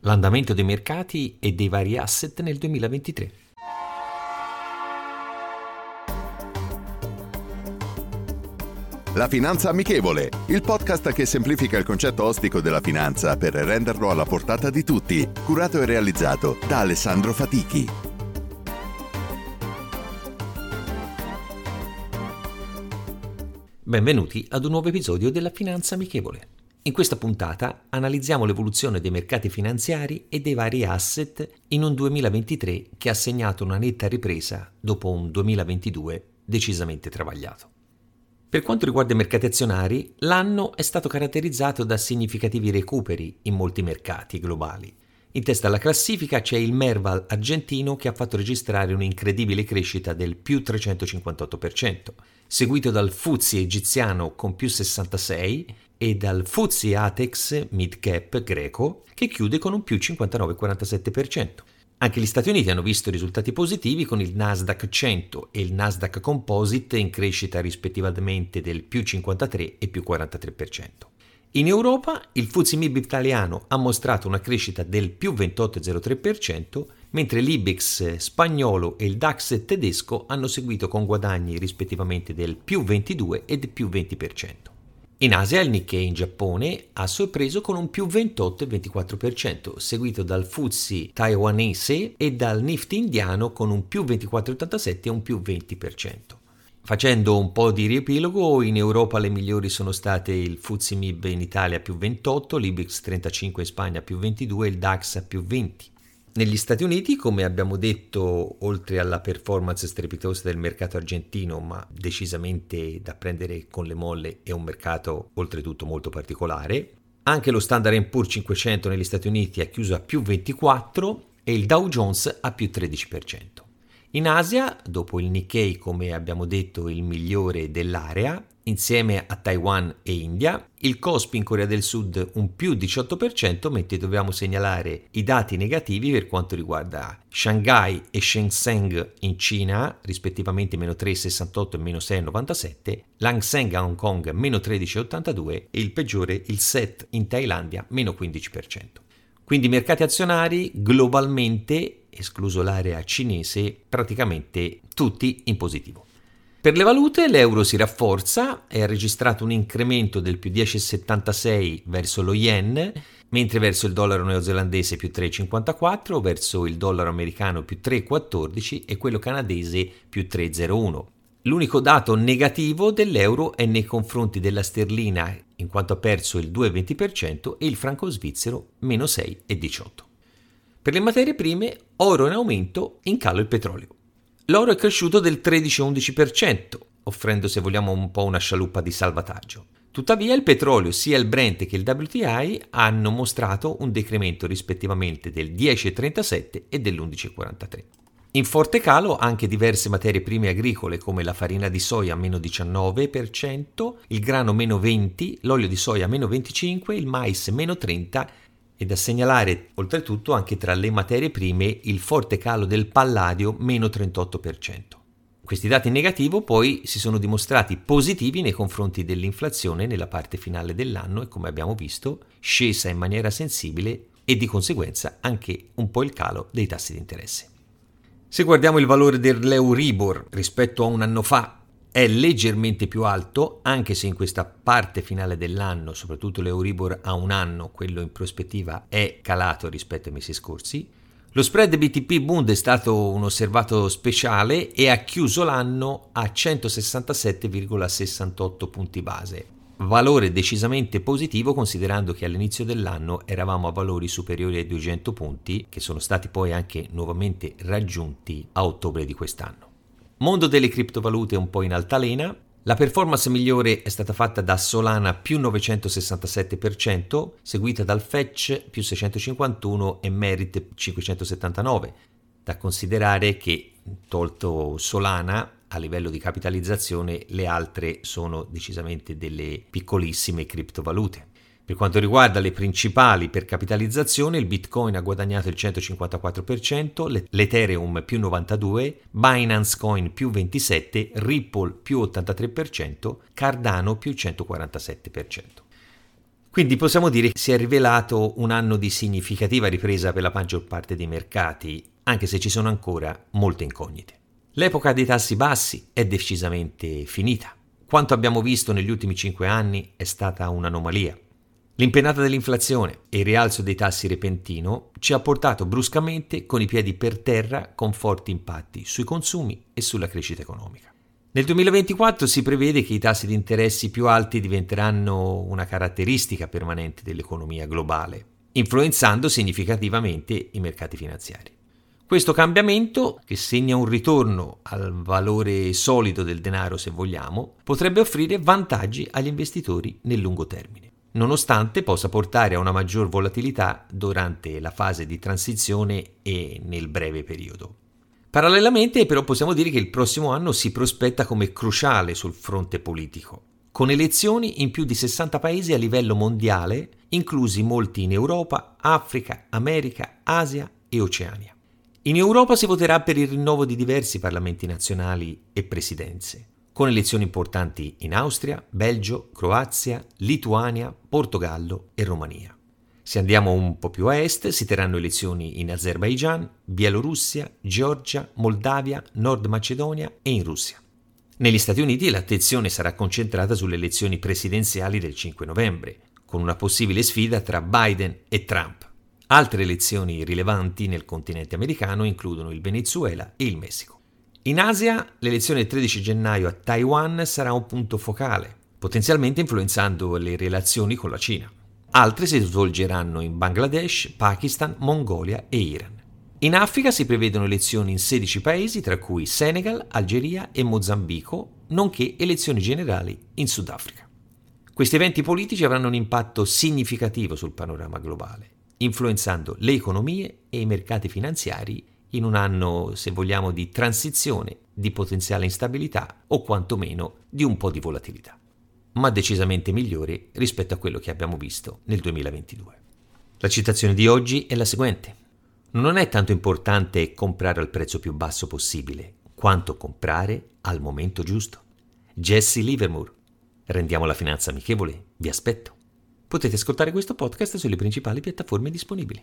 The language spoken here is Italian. L'andamento dei mercati e dei vari asset nel 2023. La Finanza Amichevole, il podcast che semplifica il concetto ostico della finanza per renderlo alla portata di tutti, curato e realizzato da Alessandro Fatichi. Benvenuti ad un nuovo episodio della Finanza Amichevole. In questa puntata analizziamo l'evoluzione dei mercati finanziari e dei vari asset in un 2023 che ha segnato una netta ripresa dopo un 2022 decisamente travagliato. Per quanto riguarda i mercati azionari, l'anno è stato caratterizzato da significativi recuperi in molti mercati globali. In testa alla classifica c'è il Merval argentino che ha fatto registrare un'incredibile crescita del più 358%, seguito dal FTSE egiziano con più 66% e dal FTSE ATEX mid cap greco che chiude con un più 59,47%. Anche gli Stati Uniti hanno visto risultati positivi con il Nasdaq 100 e il Nasdaq Composite in crescita rispettivamente del più 53 e più 43%. In Europa il FTSE MIB italiano ha mostrato una crescita del più 28,03%, mentre l'Ibex spagnolo e il DAX tedesco hanno seguito con guadagni rispettivamente del più 22 e del più 20%. In Asia il Nikkei in Giappone ha sorpreso con un più 28,24%, seguito dal FTSE taiwanese e dal Nifty indiano con un più 24,87% e un più 20%. Facendo un po' di riepilogo, in Europa le migliori sono state il FTSE MIB in Italia più 28%, l'Ibex 35 in Spagna più 22% e il DAX più 20%. Negli Stati Uniti, come abbiamo detto, oltre alla performance strepitosa del mercato argentino, ma decisamente da prendere con le molle, è un mercato oltretutto molto particolare. Anche lo Standard & Poor's 500 negli Stati Uniti ha chiuso a più 24% e il Dow Jones a più 13%. In Asia, dopo il Nikkei, come abbiamo detto, il migliore dell'area, insieme a Taiwan e India, il Kospi in Corea del Sud un più 18%, mentre dobbiamo segnalare i dati negativi per quanto riguarda Shanghai e Hang Seng in Cina, rispettivamente meno 3,68 e meno 6,97, l'Hang Seng a Hong Kong meno 13,82 e il peggiore il SET in Thailandia meno 15%. Quindi i mercati azionari globalmente, escluso l'area cinese, praticamente tutti in positivo. Per le valute l'euro si rafforza e ha registrato un incremento del più 10,76 verso lo yen, mentre verso il dollaro neozelandese più 3,54, verso il dollaro americano più 3,14 e quello canadese più 3,01. L'unico dato negativo dell'euro è nei confronti della sterlina, in quanto ha perso il 2,20% e il franco svizzero meno 6,18. Per le materie prime oro in aumento, in calo il petrolio. L'oro è cresciuto del 13,11%, offrendo, se vogliamo, un po' una scialuppa di salvataggio. Tuttavia il petrolio, sia il Brent che il WTI, hanno mostrato un decremento rispettivamente del 10,37 e dell'11,43. In forte calo anche diverse materie prime agricole come la farina di soia meno 19%, il grano meno 20%, l'olio di soia meno 25%, il mais meno 30%, e da segnalare oltretutto anche tra le materie prime il forte calo del palladio meno 38%. Questi dati negativi poi si sono dimostrati positivi nei confronti dell'inflazione nella parte finale dell'anno e, come abbiamo visto, scesa in maniera sensibile e di conseguenza anche un po' il calo dei tassi di interesse. Se guardiamo il valore dell'Euribor rispetto a un anno fa, è leggermente più alto, anche se in questa parte finale dell'anno, soprattutto l'Euribor a un anno, quello in prospettiva, è calato rispetto ai mesi scorsi. Lo spread BTP Bund è stato un osservato speciale e ha chiuso l'anno a 167,68 punti base. Valore decisamente positivo considerando che all'inizio dell'anno eravamo a valori superiori ai 200 punti, che sono stati poi anche nuovamente raggiunti a ottobre di quest'anno. Mondo delle criptovalute un po' in altalena, La performance migliore è stata fatta da Solana più 967%, seguita dal Fetch più 651% e Merit 579%. Da considerare che, tolto Solana, a livello di capitalizzazione le altre sono decisamente delle piccolissime criptovalute. Per quanto riguarda le principali per capitalizzazione, il Bitcoin ha guadagnato il 154%, l'Ethereum più 92%, Binance Coin più 27%, Ripple più 83%, Cardano più 147%. Quindi possiamo dire che si è rivelato un anno di significativa ripresa per la maggior parte dei mercati, anche se ci sono ancora molte incognite. L'epoca dei tassi bassi è decisamente finita. Quanto abbiamo visto negli ultimi 5 anni è stata un'anomalia. L'impennata dell'inflazione e il rialzo dei tassi repentino ci ha portato bruscamente con i piedi per terra, con forti impatti sui consumi e sulla crescita economica. Nel 2024 si prevede che i tassi di interessi più alti diventeranno una caratteristica permanente dell'economia globale, influenzando significativamente i mercati finanziari. Questo cambiamento, che segna un ritorno al valore solido del denaro se vogliamo, potrebbe offrire vantaggi agli investitori nel lungo termine, nonostante possa portare a una maggior volatilità durante la fase di transizione e nel breve periodo. Parallelamente, però, possiamo dire che il prossimo anno si prospetta come cruciale sul fronte politico, con elezioni in più di 60 paesi a livello mondiale, inclusi molti in Europa, Africa, America, Asia e Oceania. In Europa si voterà per il rinnovo di diversi parlamenti nazionali e presidenze, con elezioni importanti in Austria, Belgio, Croazia, Lituania, Portogallo e Romania. Se andiamo un po' più a est, si terranno elezioni in Azerbaigian, Bielorussia, Georgia, Moldavia, Nord Macedonia e in Russia. Negli Stati Uniti l'attenzione sarà concentrata sulle elezioni presidenziali del 5 novembre, con una possibile sfida tra Biden e Trump. Altre elezioni rilevanti nel continente americano includono il Venezuela e il Messico. In Asia, l'elezione del 13 gennaio a Taiwan sarà un punto focale, potenzialmente influenzando le relazioni con la Cina. Altre si svolgeranno in Bangladesh, Pakistan, Mongolia e Iran. In Africa si prevedono elezioni in 16 paesi, tra cui Senegal, Algeria e Mozambico, nonché elezioni generali in Sudafrica. Questi eventi politici avranno un impatto significativo sul panorama globale, influenzando le economie e i mercati finanziari in un anno, se vogliamo, di transizione, di potenziale instabilità o quantomeno di un po' di volatilità, ma decisamente migliore rispetto a quello che abbiamo visto nel 2022. La citazione di oggi è la seguente: non è tanto importante comprare al prezzo più basso possibile, quanto comprare al momento giusto. Jesse Livermore. Rendiamo la finanza amichevole, vi aspetto. Potete ascoltare questo podcast sulle principali piattaforme disponibili.